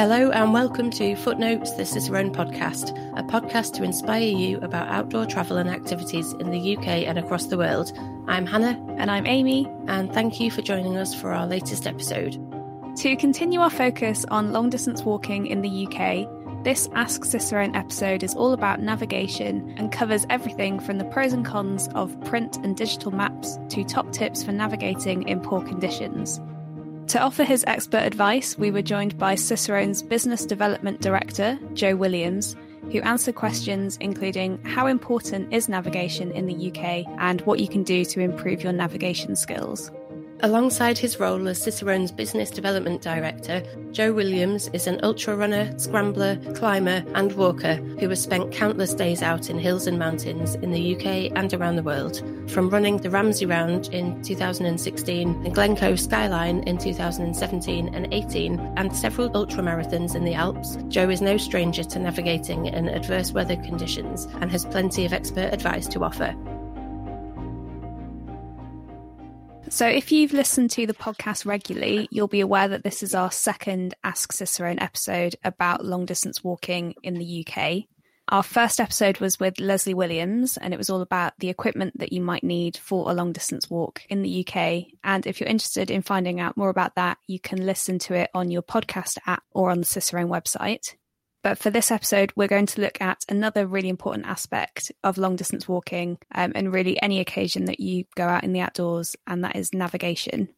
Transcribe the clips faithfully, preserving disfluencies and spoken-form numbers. Hello and welcome to Footnotes, the Cicerone podcast, a podcast to inspire you about outdoor travel and activities in the U K and across the world. I'm Hannah. And I'm Amy. And thank you for joining us for our latest episode. To continue our focus on long-distance walking in the U K, this Ask Cicerone episode is all about navigation and covers everything from the pros and cons of print and digital maps to top tips for navigating in poor conditions. To offer his expert advice, we were joined by Cicerone's Business Development Director, Joe Williams, who answered questions including how important is navigation in the U K and what you can do to improve your navigation skills. Alongside his role as Cicerone's Business Development Director, Joe Williams is an ultra-runner, scrambler, climber and walker who has spent countless days out in hills and mountains in the U K and around the world, from running the Ramsey Round in two thousand sixteen, the Glencoe Skyline in two thousand seventeen and eighteen, and several ultramarathons in the Alps. Joe is no stranger to navigating in adverse weather conditions and has plenty of expert advice to offer. So if you've listened to the podcast regularly, you'll be aware that this is our second Ask Cicerone episode about long-distance walking in the U K. Our first episode was with Leslie Williams, and it was all about the equipment that you might need for a long-distance walk in the U K. And if you're interested in finding out more about that, you can listen to it on your podcast app or on the Cicerone website. But for this episode, we're going to look at another really important aspect of long-distance walking um, and really any occasion that you go out in the outdoors, and that is navigation.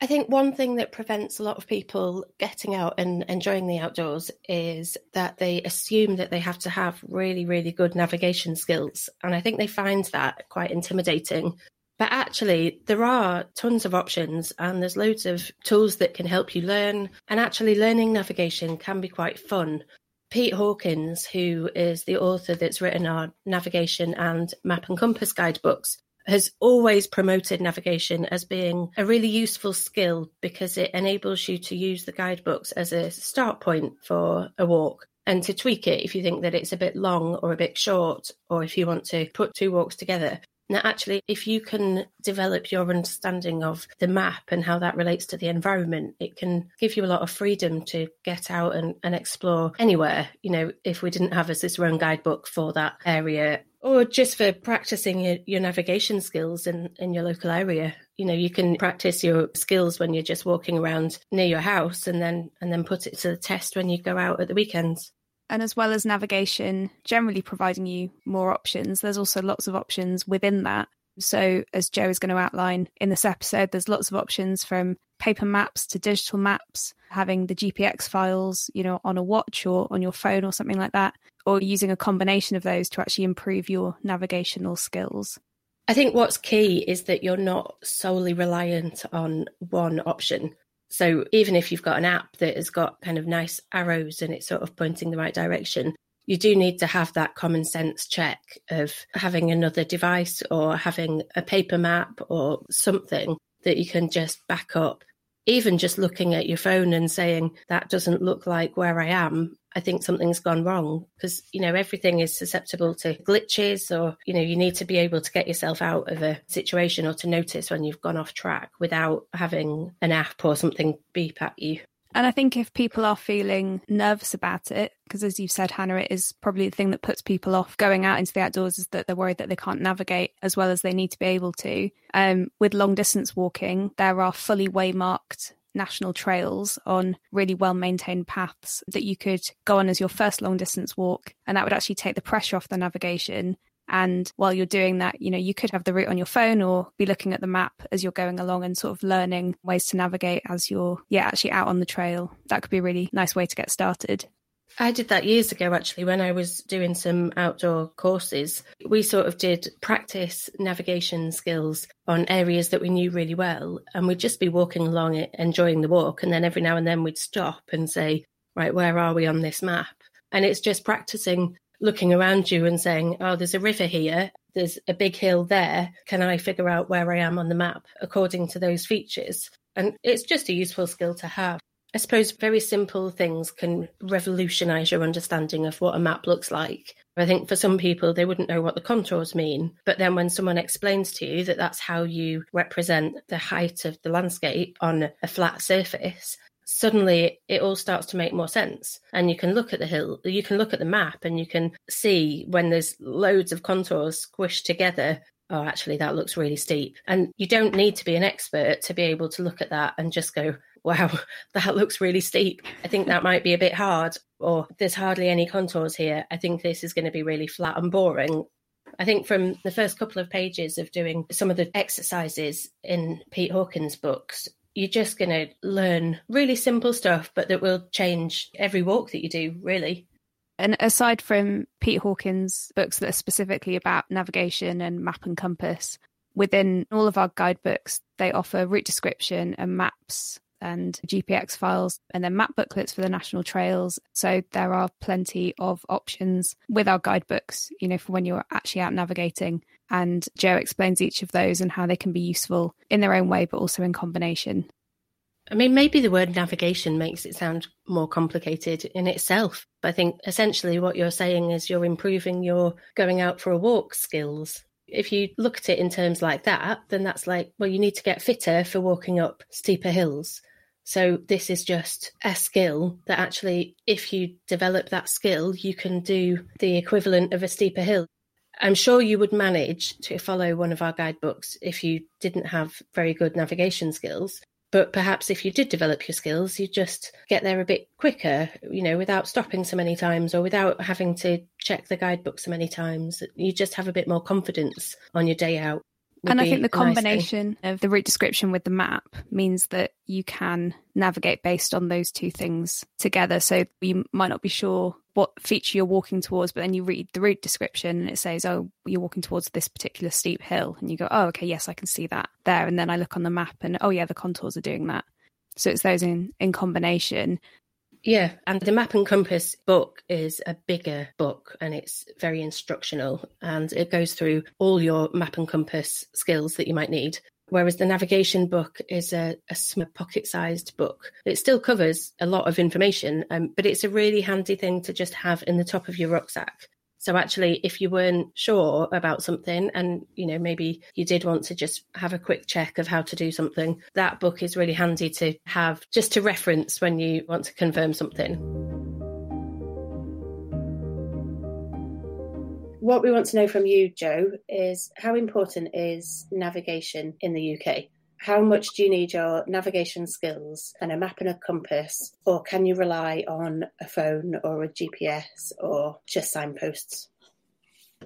I think one thing that prevents a lot of people getting out and enjoying the outdoors is that they assume that they have to have really, really good navigation skills. And I think they find that quite intimidating. But actually, there are tons of options and there's loads of tools that can help you learn. And actually, learning navigation can be quite fun. Pete Hawkins, who is the author that's written our navigation and map and compass guidebooks, has always promoted navigation as being a really useful skill because it enables you to use the guidebooks as a start point for a walk and to tweak it if you think that it's a bit long or a bit short, or if you want to put two walks together. Now, actually, if you can develop your understanding of the map and how that relates to the environment, it can give you a lot of freedom to get out and, and explore anywhere. You know, if we didn't have a Cicerone guidebook for that area, or just for practicing your, your navigation skills in, in your local area. You know, you can practice your skills when you're just walking around near your house and then and then put it to the test when you go out at the weekends. And as well as navigation generally providing you more options, there's also lots of options within that. So as Joe is going to outline in this episode, there's lots of options from paper maps to digital maps, having the G P X files, you know, on a watch or on your phone or something like that, or using a combination of those to actually improve your navigational skills. I think what's key is that you're not solely reliant on one option. So even if you've got an app that has got kind of nice arrows and it's sort of pointing the right direction, you do need to have that common sense check of having another device or having a paper map or something that you can just back up. Even just looking at your phone and saying, that doesn't look like where I am, I think something's gone wrong, because, you know, everything is susceptible to glitches, or, you know, you need to be able to get yourself out of a situation or to notice when you've gone off track without having an app or something beep at you. And I think if people are feeling nervous about it, because as you've said, Hannah, it is probably the thing that puts people off going out into the outdoors, is that they're worried that they can't navigate as well as they need to be able to. Um, with long distance walking, there are fully waymarked national trails on really well-maintained paths that you could go on as your first long distance walk. And that would actually take the pressure off the navigation. And while you're doing that, you know, you could have the route on your phone or be looking at the map as you're going along and sort of learning ways to navigate as you're, yeah, actually out on the trail. That could be a really nice way to get started. I did that years ago, actually, when I was doing some outdoor courses. We sort of did practice navigation skills on areas that we knew really well. And we'd just be walking along it, enjoying the walk. And then every now and then we'd stop and say, right, where are we on this map? And it's just practicing looking around you and saying, oh, there's a river here, there's a big hill there, can I figure out where I am on the map according to those features? And it's just a useful skill to have. I suppose very simple things can revolutionise your understanding of what a map looks like. I think for some people, they wouldn't know what the contours mean, but then when someone explains to you that that's how you represent the height of the landscape on a flat surface, suddenly it all starts to make more sense. And you can look at the hill, you can look at the map, and you can see when there's loads of contours squished together, oh, actually, that looks really steep. And you don't need to be an expert to be able to look at that and just go, wow, that looks really steep. I think that might be a bit hard, or there's hardly any contours here. I think this is going to be really flat and boring. I think from the first couple of pages of doing some of the exercises in Pete Hawkins' books, you're just going to learn really simple stuff, but that will change every walk that you do, really. And aside from Pete Hawkins' books that are specifically about navigation and map and compass, within all of our guidebooks, they offer route description and maps and G P X files, and then map booklets for the national trails. So there are plenty of options with our guidebooks, you know, for when you're actually out navigating. And Joe explains each of those and how they can be useful in their own way, but also in combination. I mean, maybe the word navigation makes it sound more complicated in itself. But I think essentially what you're saying is you're improving your going out for a walk skills. If you look at it in terms like that, then that's like, well, you need to get fitter for walking up steeper hills. So this is just a skill that actually, if you develop that skill, you can do the equivalent of a steeper hill. I'm sure you would manage to follow one of our guidebooks if you didn't have very good navigation skills. But perhaps if you did develop your skills, you just get there a bit quicker, you know, without stopping so many times or without having to check the guidebook so many times. You just have a bit more confidence on your day out. And I think the combination of the route description with the map means that you can navigate based on those two things together. So you might not be sure what feature you're walking towards, but then you read the route description and it says, oh, you're walking towards this particular steep hill. And you go, oh, okay, yes, I can see that there. And then I look on the map and, oh, yeah, the contours are doing that. So it's those in, in combination. Yeah, and the Map and Compass book is a bigger book and it's very instructional and it goes through all your map and compass skills that you might need. Whereas the navigation book is a, a small pocket-sized book. It still covers a lot of information, um, but it's a really handy thing to just have in the top of your rucksack. So actually, if you weren't sure about something and, you know, maybe you did want to just have a quick check of how to do something, that book is really handy to have just to reference when you want to confirm something. What we want to know from you, Joe, is how important is navigation in the U K? How much do you need your navigation skills and a map and a compass? Or can you rely on a phone or a G P S or just signposts?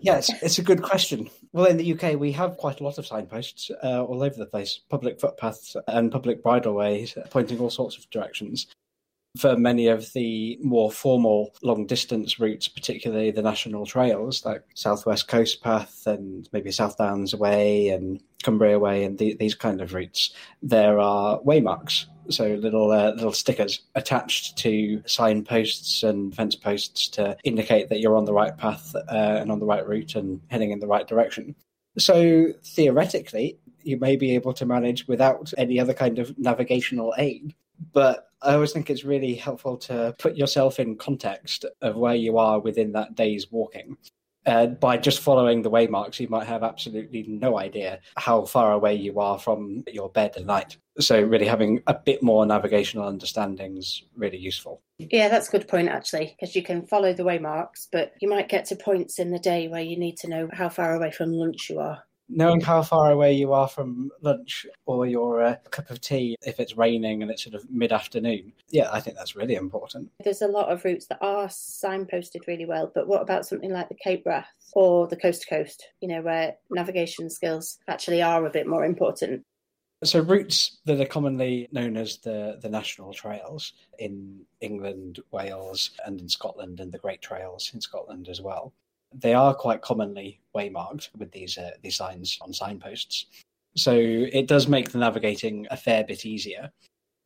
Yes, it's a good question. Well, in the U K, we have quite a lot of signposts uh, all over the place, public footpaths and public bridleways pointing all sorts of directions. For many of the more formal long-distance routes, particularly the national trails, like Southwest Coast Path and maybe South Downs Way and Cumbria Way and the, these kind of routes, there are waymarks, so little uh, little stickers attached to signposts and fence posts to indicate that you're on the right path uh, and on the right route and heading in the right direction. So theoretically, you may be able to manage without any other kind of navigational aid, but I always think it's really helpful to put yourself in context of where you are within that day's walking. Uh, by just following the waymarks, you might have absolutely no idea how far away you are from your bed at night. So really having a bit more navigational understanding is really useful. Yeah, that's a good point, actually, because you can follow the waymarks, but you might get to points in the day where you need to know how far away from lunch you are. Knowing how far away you are from lunch or your uh, cup of tea if it's raining and it's sort of mid-afternoon. Yeah, I think that's really important. There's a lot of routes that are signposted really well, but what about something like the Cape Wrath or the Coast to Coast, you know, where navigation skills actually are a bit more important? So routes that are commonly known as the, the national trails in England, Wales and in Scotland, and the Great Trails in Scotland as well. They are quite commonly waymarked with these uh, these signs on signposts. So it does make the navigating a fair bit easier.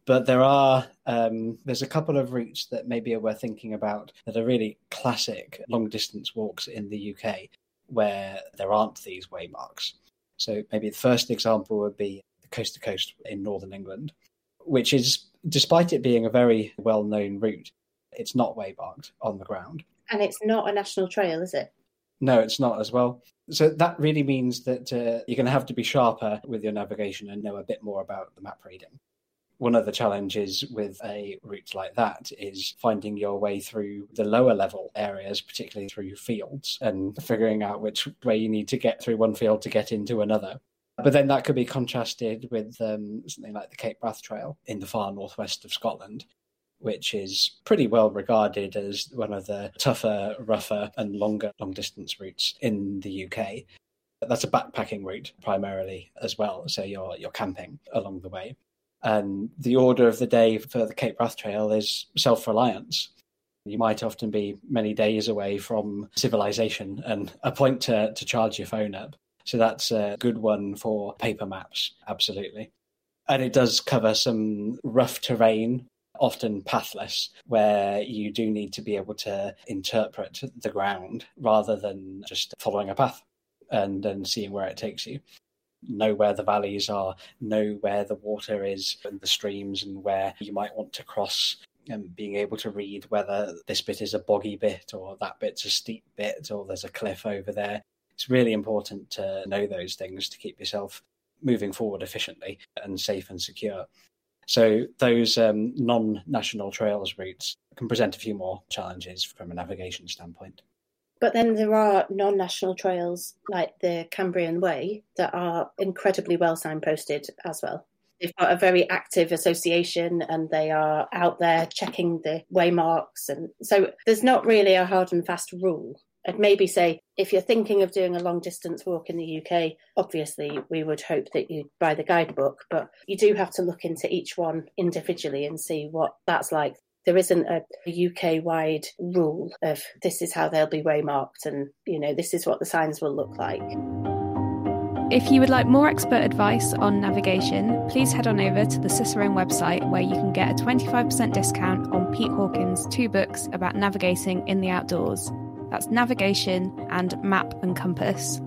But there are um, there's a couple of routes that maybe are worth thinking about that are really classic long-distance walks in the U K where there aren't these waymarks. So maybe the first example would be the Coast to Coast in northern England, which is, despite it being a very well-known route, it's not waymarked on the ground. And it's not a national trail, is it? No, it's not as well. So that really means that uh, you're going to have to be sharper with your navigation and know a bit more about the map reading. One of the challenges with a route like that is finding your way through the lower level areas, particularly through fields, and figuring out which way you need to get through one field to get into another. But then that could be contrasted with um, something like the Cape Wrath Trail in the far northwest of Scotland, which is pretty well regarded as one of the tougher, rougher and longer long-distance routes in the U K. That's a backpacking route primarily as well, so you're you're camping along the way. And the order of the day for the Cape Wrath Trail is self-reliance. You might often be many days away from civilization and a point to, to charge your phone up. So that's a good one for paper maps, absolutely. And it does cover some rough terrain, often pathless, where you do need to be able to interpret the ground rather than just following a path and then seeing where it takes you. Know where the valleys are, know where the water is and the streams and where you might want to cross, and being able to read whether this bit is a boggy bit or that bit's a steep bit or there's a cliff over there. It's really important to know those things to keep yourself moving forward efficiently and safe and secure. So those um, non-national trails routes can present a few more challenges from a navigation standpoint. But then there are non-national trails like the Cambrian Way that are incredibly well signposted as well. They've got a very active association and they are out there checking the way marks. And so there's not really a hard and fast rule. I'd maybe say if you're thinking of doing a long distance walk in the U K, obviously we would hope that you'd buy the guidebook, but you do have to look into each one individually and see what that's like. There isn't a U K-wide rule of this is how they'll be waymarked and, you know, this is what the signs will look like. If you would like more expert advice on navigation, please head on over to the Cicerone website where you can get a twenty-five percent discount on Pete Hawkins' two books about navigating in the outdoors. That's Navigation and Map and Compass.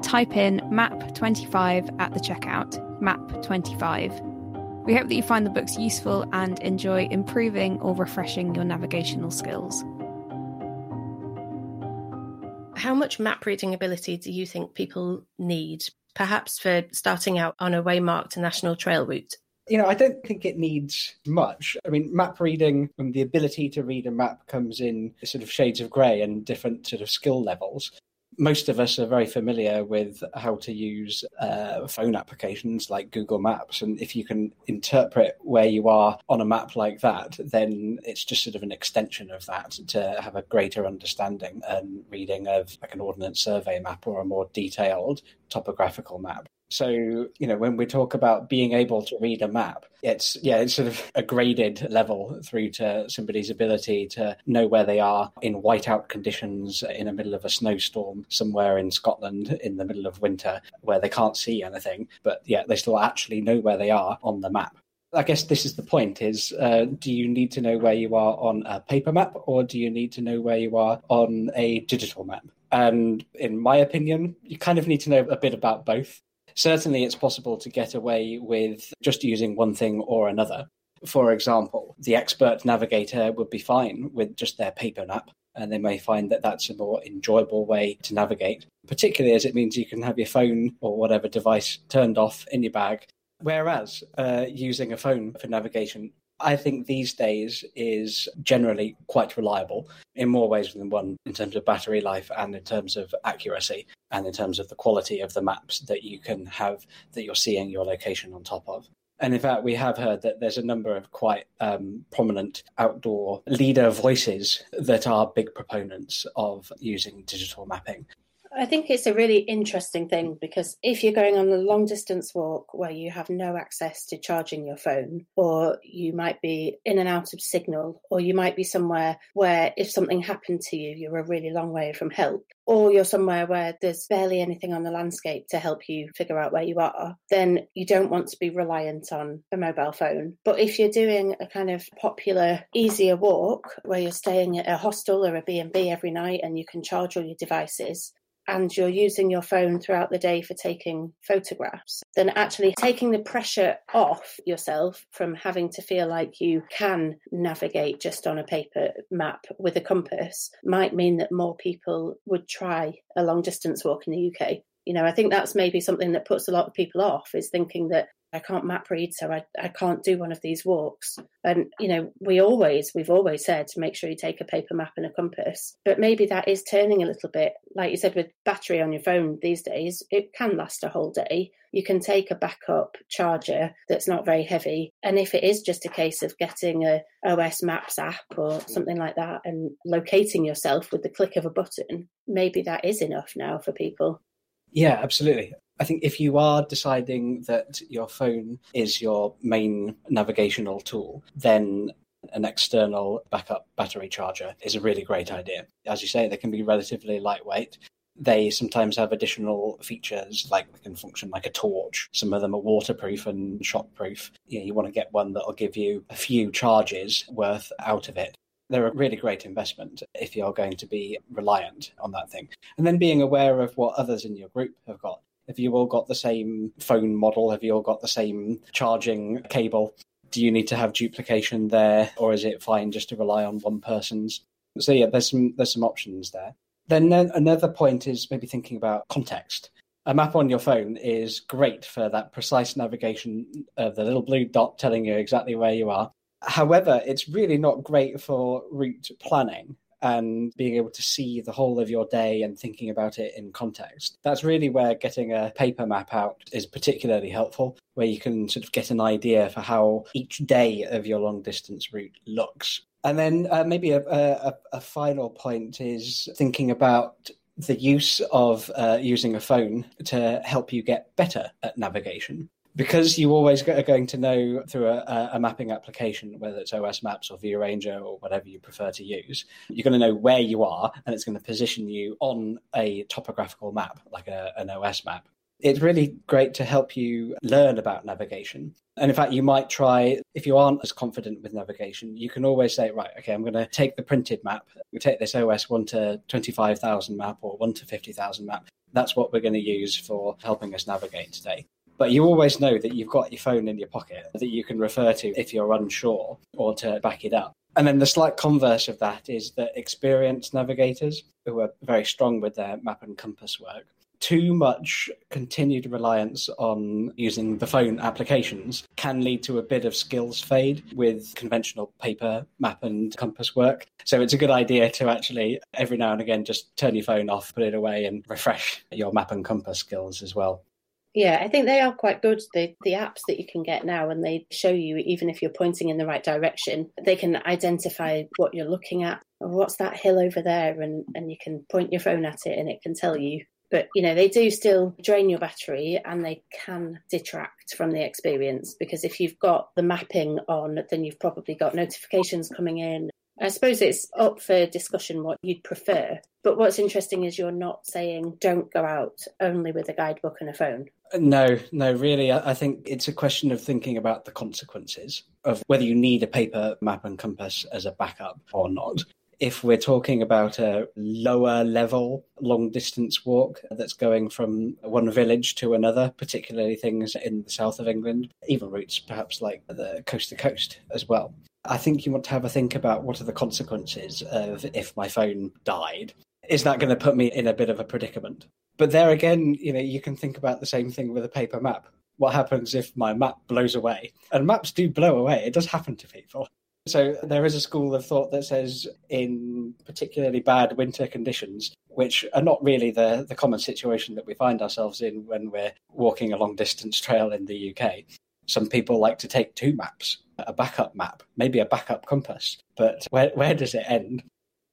Type in map twenty-five at the checkout, map twenty-five. We hope that you find the books useful and enjoy improving or refreshing your navigational skills. How much map reading ability do you think people need, perhaps for starting out on a waymarked national trail route? You know, I don't think it needs much. I mean, map reading and the ability to read a map comes in sort of shades of grey and different sort of skill levels. Most of us are very familiar with how to use uh, phone applications like Google Maps. And if you can interpret where you are on a map like that, then it's just sort of an extension of that to have a greater understanding and reading of like an Ordnance Survey map or a more detailed topographical map. So, you know, when we talk about being able to read a map, it's, yeah, it's sort of a graded level through to somebody's ability to know where they are in whiteout conditions in the middle of a snowstorm somewhere in Scotland in the middle of winter where they can't see anything, but yeah, they still actually know where they are on the map. I guess this is the point is, uh, do you need to know where you are on a paper map or do you need to know where you are on a digital map? And in my opinion, you kind of need to know a bit about both. Certainly, it's possible to get away with just using one thing or another. For example, the expert navigator would be fine with just their paper map, and they may find that that's a more enjoyable way to navigate, particularly as it means you can have your phone or whatever device turned off in your bag. Whereas uh, using a phone for navigation, I think these days is generally quite reliable in more ways than one in terms of battery life and in terms of accuracy. And in terms of the quality of the maps that you can have, that you're seeing your location on top of. And in fact, we have heard that there's a number of quite um, prominent outdoor leader voices that are big proponents of using digital mapping. I think it's a really interesting thing because if you're going on a long distance walk where you have no access to charging your phone, or you might be in and out of signal, or you might be somewhere where if something happened to you, you're a really long way from help, or you're somewhere where there's barely anything on the landscape to help you figure out where you are, then you don't want to be reliant on a mobile phone. But if you're doing a kind of popular, easier walk where you're staying at a hostel or a B and B every night and you can charge all your devices, and you're using your phone throughout the day for taking photographs, then actually taking the pressure off yourself from having to feel like you can navigate just on a paper map with a compass might mean that more people would try a long distance walk in the U K. You know, I think that's maybe something that puts a lot of people off, is thinking that I can't map read, so I, I can't do one of these walks. And, you know, we always, we've always said, make sure you take a paper map and a compass. But maybe that is turning a little bit. Like you said, with battery on your phone these days, it can last a whole day. You can take a backup charger that's not very heavy. And if it is just a case of getting a O S Maps app or something like that and locating yourself with the click of a button, maybe that is enough now for people. Yeah, absolutely. I think if you are deciding that your phone is your main navigational tool, then an external backup battery charger is a really great idea. As you say, they can be relatively lightweight. They sometimes have additional features, like they can function like a torch. Some of them are waterproof and shockproof. You know, you want to get one that will give you a few charges worth out of it. They're a really great investment if you're going to be reliant on that thing. And then being aware of what others in your group have got. Have you all got the same phone model? Have you all got the same charging cable? Do you need to have duplication there, or is it fine just to rely on one person's? So yeah, there's some there's some options there. Then another point is maybe thinking about context. A map on your phone is great for that precise navigation of the little blue dot telling you exactly where you are. However, it's really not great for route planning and being able to see the whole of your day and thinking about it in context. That's really where getting a paper map out is particularly helpful, where you can sort of get an idea for how each day of your long distance route looks. And then uh, maybe a, a, a final point is thinking about the use of uh, using a phone to help you get better at navigation. Because you always are going to know through a, a mapping application, whether it's O S Maps or ViewRanger or whatever you prefer to use, you're going to know where you are, and it's going to position you on a topographical map, like a, an O S map. It's really great to help you learn about navigation. And in fact, you might try, if you aren't as confident with navigation, you can always say, right, okay, I'm going to take the printed map. We take this O S one to twenty-five thousand map or one to fifty thousand map. That's what we're going to use for helping us navigate today. But you always know that you've got your phone in your pocket that you can refer to if you're unsure or to back it up. And then the slight converse of that is that experienced navigators, who are very strong with their map and compass work, too much continued reliance on using the phone applications can lead to a bit of skills fade with conventional paper map and compass work. So it's a good idea to actually every now and again just turn your phone off, put it away, and refresh your map and compass skills as well. Yeah, I think they are quite good, the, the apps that you can get now, and they show you, even if you're pointing in the right direction, they can identify what you're looking at, or what's that hill over there, and, and you can point your phone at it and it can tell you. But, you know, they do still drain your battery, and they can detract from the experience, because if you've got the mapping on, then you've probably got notifications coming in. I suppose it's up for discussion what you'd prefer. But what's interesting is you're not saying don't go out only with a guidebook and a phone. No, no, really. I think it's a question of thinking about the consequences of whether you need a paper map and compass as a backup or not. If we're talking about a lower level long distance walk that's going from one village to another, particularly things in the south of England, even routes perhaps like the coast to coast as well, I think you want to have a think about what are the consequences of if my phone died. Is that going to put me in a bit of a predicament? But there again, you know, you can think about the same thing with a paper map. What happens if my map blows away? And maps do blow away. It does happen to people. So there is a school of thought that says in particularly bad winter conditions, which are not really the, the common situation that we find ourselves in when we're walking a long distance trail in the U K. Some people like to take two maps, a backup map, maybe a backup compass. But where where does it end?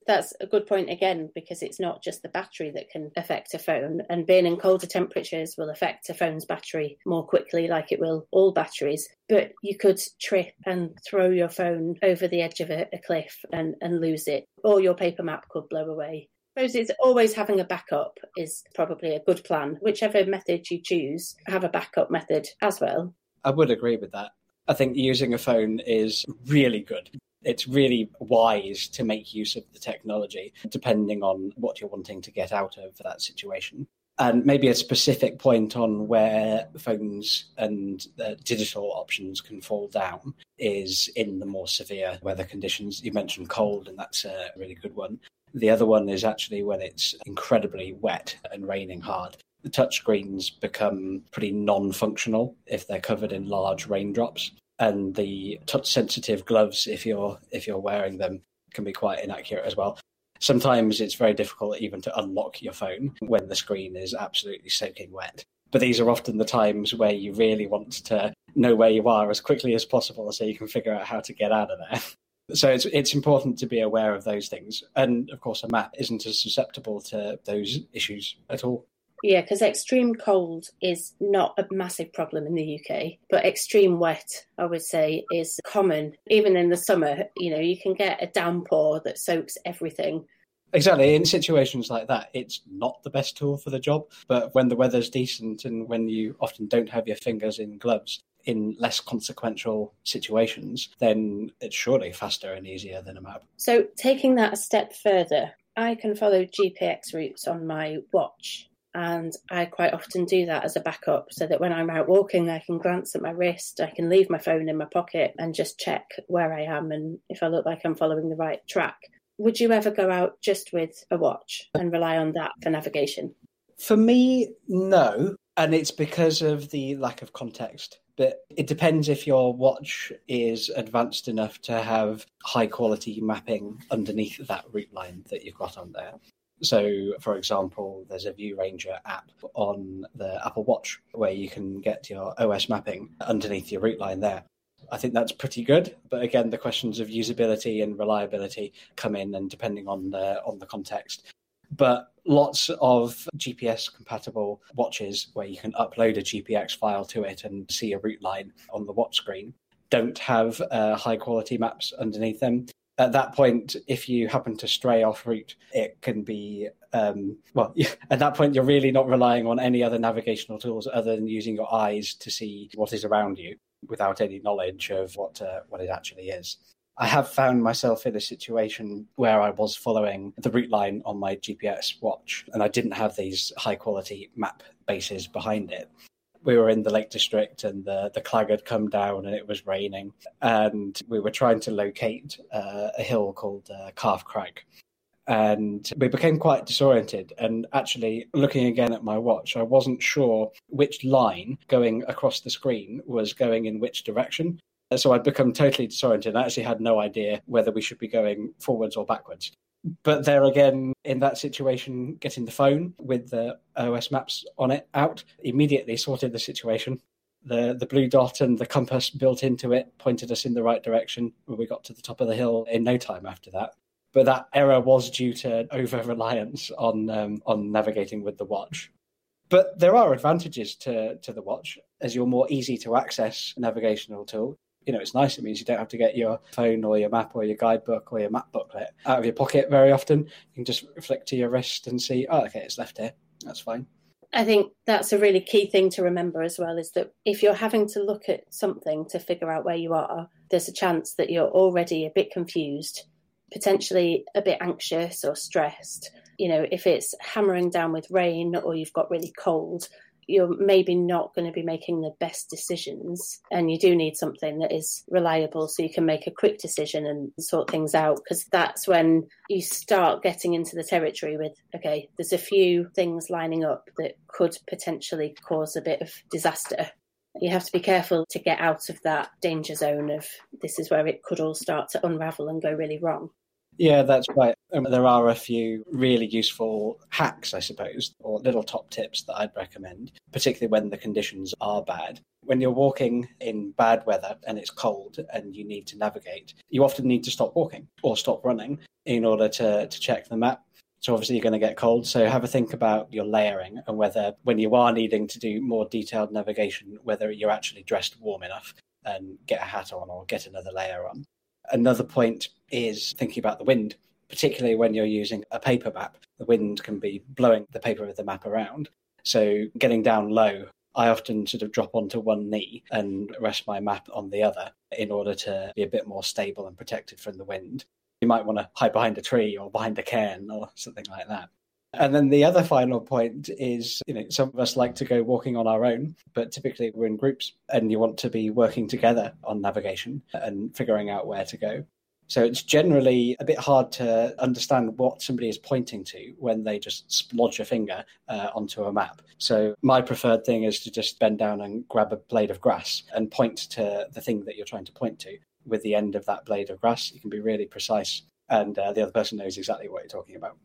That's a good point again, because it's not just the battery that can affect a phone, and being in colder temperatures will affect a phone's battery more quickly, like it will all batteries. But you could trip and throw your phone over the edge of a, a cliff and, and lose it, or your paper map could blow away. I suppose it's always having a backup is probably a good plan. Whichever method you choose, have a backup method as well. I would agree with that. I think using a phone is really good. It's really wise to make use of the technology, depending on what you're wanting to get out of that situation. And maybe a specific point on where phones and uh, digital options can fall down is in the more severe weather conditions. You mentioned cold, and that's a really good one. The other one is actually when it's incredibly wet and raining hard. the touchscreens become pretty non-functional if they're covered in large raindrops, and the touch-sensitive gloves, if you're if you're wearing them, can be quite inaccurate as well. Sometimes it's very difficult even to unlock your phone when the screen is absolutely soaking wet. But these are often the times where you really want to know where you are as quickly as possible so you can figure out how to get out of there. So it's it's important to be aware of those things. And of course, a map isn't as susceptible to those issues at all. Yeah, because extreme cold is not a massive problem in the U K, but extreme wet, I would say, is common. Even in the summer, you know, you can get a downpour that soaks everything. Exactly. In situations like that, it's not the best tool for the job. But when the weather's decent and when you often don't have your fingers in gloves in less consequential situations, then it's surely faster and easier than a map. So taking that a step further, I can follow G P X routes on my watch. And I quite often do that as a backup so that when I'm out walking, I can glance at my wrist, I can leave my phone in my pocket and just check where I am and if I look like I'm following the right track. Would you ever go out just with a watch and rely on that for navigation? For me, no. And it's because of the lack of context. But it depends if your watch is advanced enough to have high quality mapping underneath that route line that you've got on there. So, for example, there's a ViewRanger app on the Apple Watch where you can get your O S mapping underneath your route line there. I think that's pretty good. But again, the questions of usability and reliability come in and depending on the, on the context. But lots of G P S-compatible watches where you can upload a G P X file to it and see a route line on the watch screen don't have uh, high-quality maps underneath them. At that point, if you happen to stray off route, it can be, um, well, at that point, you're really not relying on any other navigational tools other than using your eyes to see what is around you without any knowledge of what uh, what it actually is. I have found myself in a situation where I was following the route line on my G P S watch, and I didn't have these high-quality map bases behind it. We were in the Lake District and the, the clag had come down and it was raining. And we were trying to locate uh, a hill called uh, Calf Crag. And we became quite disoriented. And actually, looking again at my watch, I wasn't sure which line going across the screen was going in which direction. And so I'd become totally disoriented. I actually had no idea whether we should be going forwards or backwards. But there again, in that situation, getting the phone with the O S Maps on it out immediately sorted the situation. The the blue dot and the compass built into it pointed us in the right direction when we got to the top of the hill in no time after that. But that error was due to over-reliance on um, on navigating with the watch. But there are advantages to, to the watch, as you're more easy to access navigational tool. You know, it's nice. It means you don't have to get your phone or your map or your guidebook or your map booklet out of your pocket very often. You can just flick to your wrist and see, oh, okay, it's left here. That's fine. I think that's a really key thing to remember as well, is that if you're having to look at something to figure out where you are, there's a chance that you're already a bit confused, potentially a bit anxious or stressed. You know, if it's hammering down with rain or you've got really cold, you're maybe not going to be making the best decisions, and you do need something that is reliable so you can make a quick decision and sort things out, because that's when you start getting into the territory with, okay, there's a few things lining up that could potentially cause a bit of disaster. You have to be careful to get out of that danger zone of this is where it could all start to unravel and go really wrong. Yeah, that's right. And there are a few really useful hacks, I suppose, or little top tips that I'd recommend, particularly when the conditions are bad. When you're walking in bad weather and it's cold and you need to navigate, you often need to stop walking or stop running in order to, to check the map. So obviously you're going to get cold. So have a think about your layering and whether when you are needing to do more detailed navigation, whether you're actually dressed warm enough and get a hat on or get another layer on. Another point is thinking about the wind, particularly when you're using a paper map. The wind can be blowing the paper of the map around. So getting down low, I often sort of drop onto one knee and rest my map on the other in order to be a bit more stable and protected from the wind. You might want to hide behind a tree or behind a cairn or something like that. And then the other final point is, you know, some of us like to go walking on our own, but typically we're in groups and you want to be working together on navigation and figuring out where to go. So it's generally a bit hard to understand what somebody is pointing to when they just lodge a finger uh, onto a map. So my preferred thing is to just bend down and grab a blade of grass and point to the thing that you're trying to point to. With the end of that blade of grass, you can be really precise and uh, the other person knows exactly what you're talking about.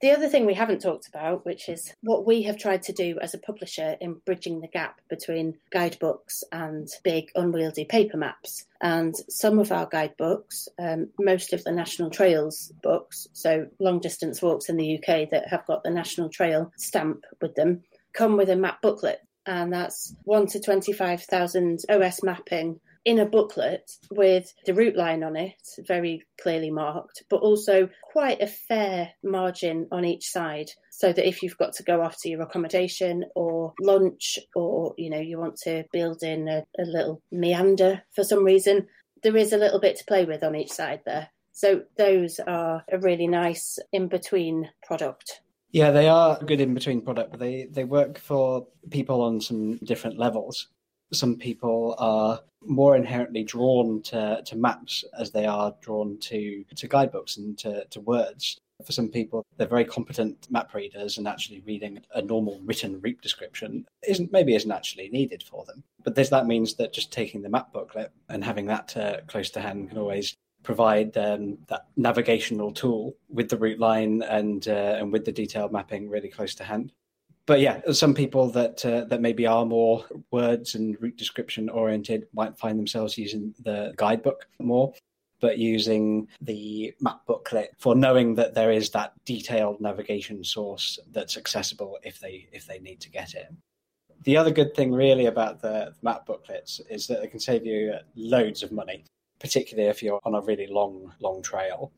The other thing we haven't talked about, which is what we have tried to do as a publisher in bridging the gap between guidebooks and big unwieldy paper maps. And some of our guidebooks, um, most of the National Trails books, so long distance walks in the U K that have got the National Trail stamp with them, come with a map booklet. And that's one to twenty-five thousand O S mapping in a booklet with the route line on it, very clearly marked, but also quite a fair margin on each side, so that if you've got to go off to your accommodation or lunch, or, you know, you want to build in a, a little meander for some reason, there is a little bit to play with on each side there. So those are a really nice in-between product. Yeah, they are a good in-between product, but they, they work for people on some different levels. Some people are more inherently drawn to, to maps as they are drawn to, to guidebooks and to, to words. For some people, they're very competent map readers, and actually reading a normal written route description isn't maybe isn't actually needed for them. But there's, that means that just taking the map booklet and having that uh, close to hand can always provide um, that navigational tool with the route line and uh, and with the detailed mapping really close to hand. But yeah, some people that uh, that maybe are more words and route description oriented might find themselves using the guidebook more, but using the map booklet for knowing that there is that detailed navigation source that's accessible if they if they need to get it. The other good thing really about the, the map booklets is that they can save you loads of money, particularly if you're on a really long, long trail.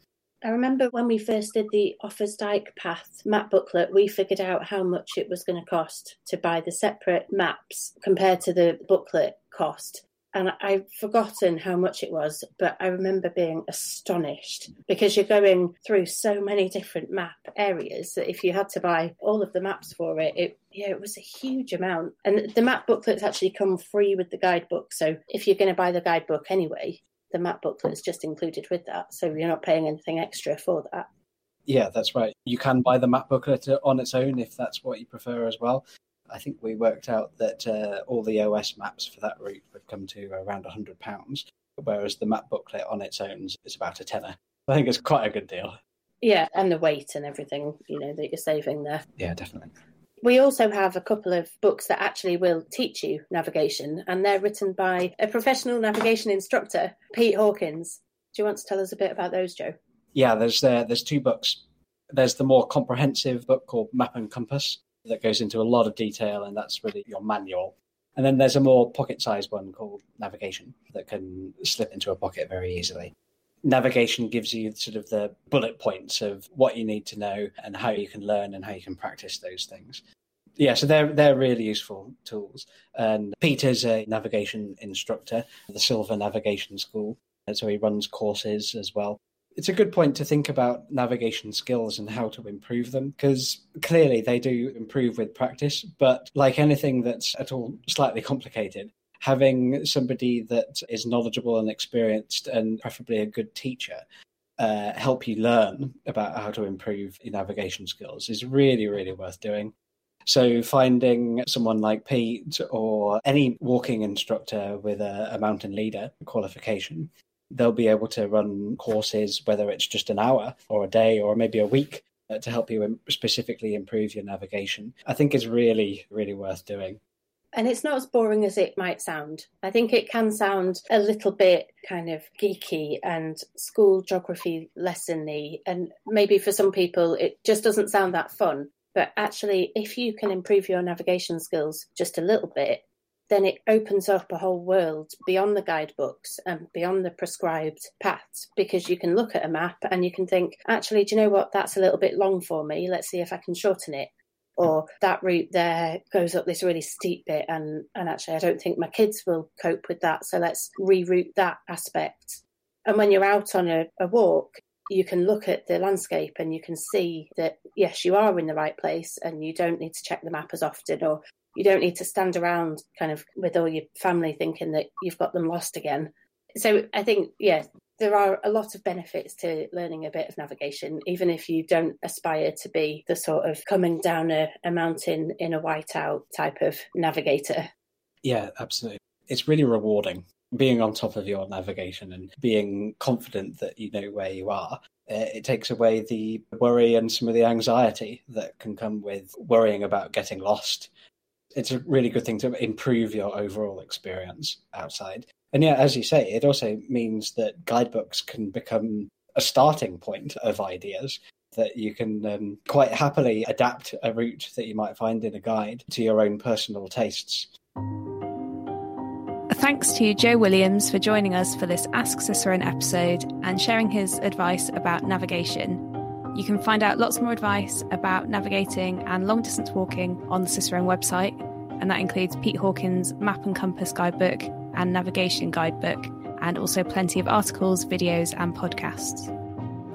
I remember when we first did the Offa's Dyke Path map booklet, we figured out how much it was going to cost to buy the separate maps compared to the booklet cost. And I've forgotten how much it was, but I remember being astonished, because you're going through so many different map areas that if you had to buy all of the maps for it, it yeah, it was a huge amount. And the map booklets actually come free with the guidebook. So if you're going to buy the guidebook anyway, the map booklet is just included with that, so you're not paying anything extra for that. Yeah, that's right. You can buy the map booklet on its own if that's what you prefer as well. I think we worked out that uh, all the O S maps for that route would come to around one hundred pounds, whereas the map booklet on its own is about a tenner. I think it's quite a good deal. Yeah, and the weight and everything, you know, that you're saving there. Yeah, definitely. We also have a couple of books that actually will teach you navigation, and they're written by a professional navigation instructor, Pete Hawkins. Do you want to tell us a bit about those, Joe? Yeah, there's uh, there's two books. There's the more comprehensive book called Map and Compass that goes into a lot of detail, and that's really your manual. And then there's a more pocket-sized one called Navigation that can slip into a pocket very easily. Navigation gives you sort of the bullet points of what you need to know and how you can learn and how you can practice those things. Yeah, so they're they're really useful tools. And Peter's a navigation instructor at the Silver Navigation School, and so he runs courses as well. It's a good point to think about navigation skills and how to improve them, because clearly they do improve with practice, but like anything that's at all slightly complicated, having somebody that is knowledgeable and experienced, and preferably a good teacher, uh, help you learn about how to improve your navigation skills is really, really worth doing. So finding someone like Pete or any walking instructor with a, a mountain leader qualification, they'll be able to run courses, whether it's just an hour or a day or maybe a week, uh, to help you specifically improve your navigation. I think is really, really worth doing. And it's not as boring as it might sound. I think it can sound a little bit kind of geeky and school geography lesson-y, and maybe for some people it just doesn't sound that fun. But actually, if you can improve your navigation skills just a little bit, then it opens up a whole world beyond the guidebooks and beyond the prescribed paths, because you can look at a map and you can think, actually, do you know what? That's a little bit long for me. Let's see if I can shorten it. Or that route there goes up this really steep bit, and, and actually I don't think my kids will cope with that, so let's reroute that aspect. And when you're out on a, a walk, you can look at the landscape and you can see that, yes, you are in the right place and you don't need to check the map as often, or you don't need to stand around kind of with all your family thinking that you've got them lost again. So I think, yeah, there are a lot of benefits to learning a bit of navigation, even if you don't aspire to be the sort of coming down a, a mountain in a whiteout type of navigator. Yeah, absolutely. It's really rewarding being on top of your navigation and being confident that you know where you are. It takes away the worry and some of the anxiety that can come with worrying about getting lost. It's a really good thing to improve your overall experience outside. And yeah, as you say, it also means that guidebooks can become a starting point of ideas, that you can um, quite happily adapt a route that you might find in a guide to your own personal tastes. Thanks to Joe Williams for joining us for this Ask Cicerone episode and sharing his advice about navigation. You can find out lots more advice about navigating and long-distance walking on the Cicerone website, and that includes Pete Hawkins' Map and Compass Guidebook and Navigation Guidebook, and also plenty of articles, videos and podcasts.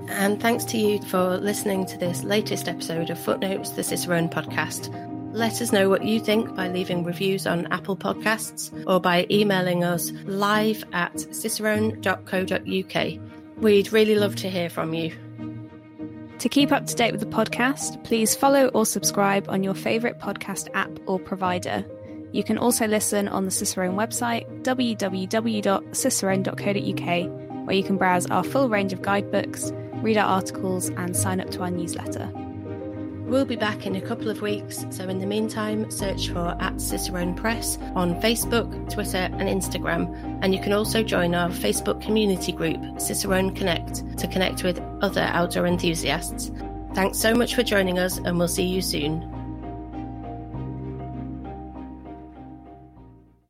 And thanks to you for listening to this latest episode of Footnotes, the Cicerone podcast. Let us know what you think by leaving reviews on Apple Podcasts or by emailing us live at cicerone dot co dot uk. We'd really love to hear from you. To keep up to date with the podcast, please follow or subscribe on your favourite podcast app or provider. You can also listen on the Cicerone website, w w w dot cicerone dot co dot uk, where you can browse our full range of guidebooks, read our articles and sign up to our newsletter. We'll be back in a couple of weeks, so in the meantime, search for at Cicerone Press on Facebook, Twitter and Instagram. And you can also join our Facebook community group, Cicerone Connect, to connect with other outdoor enthusiasts. Thanks so much for joining us, and we'll see you soon.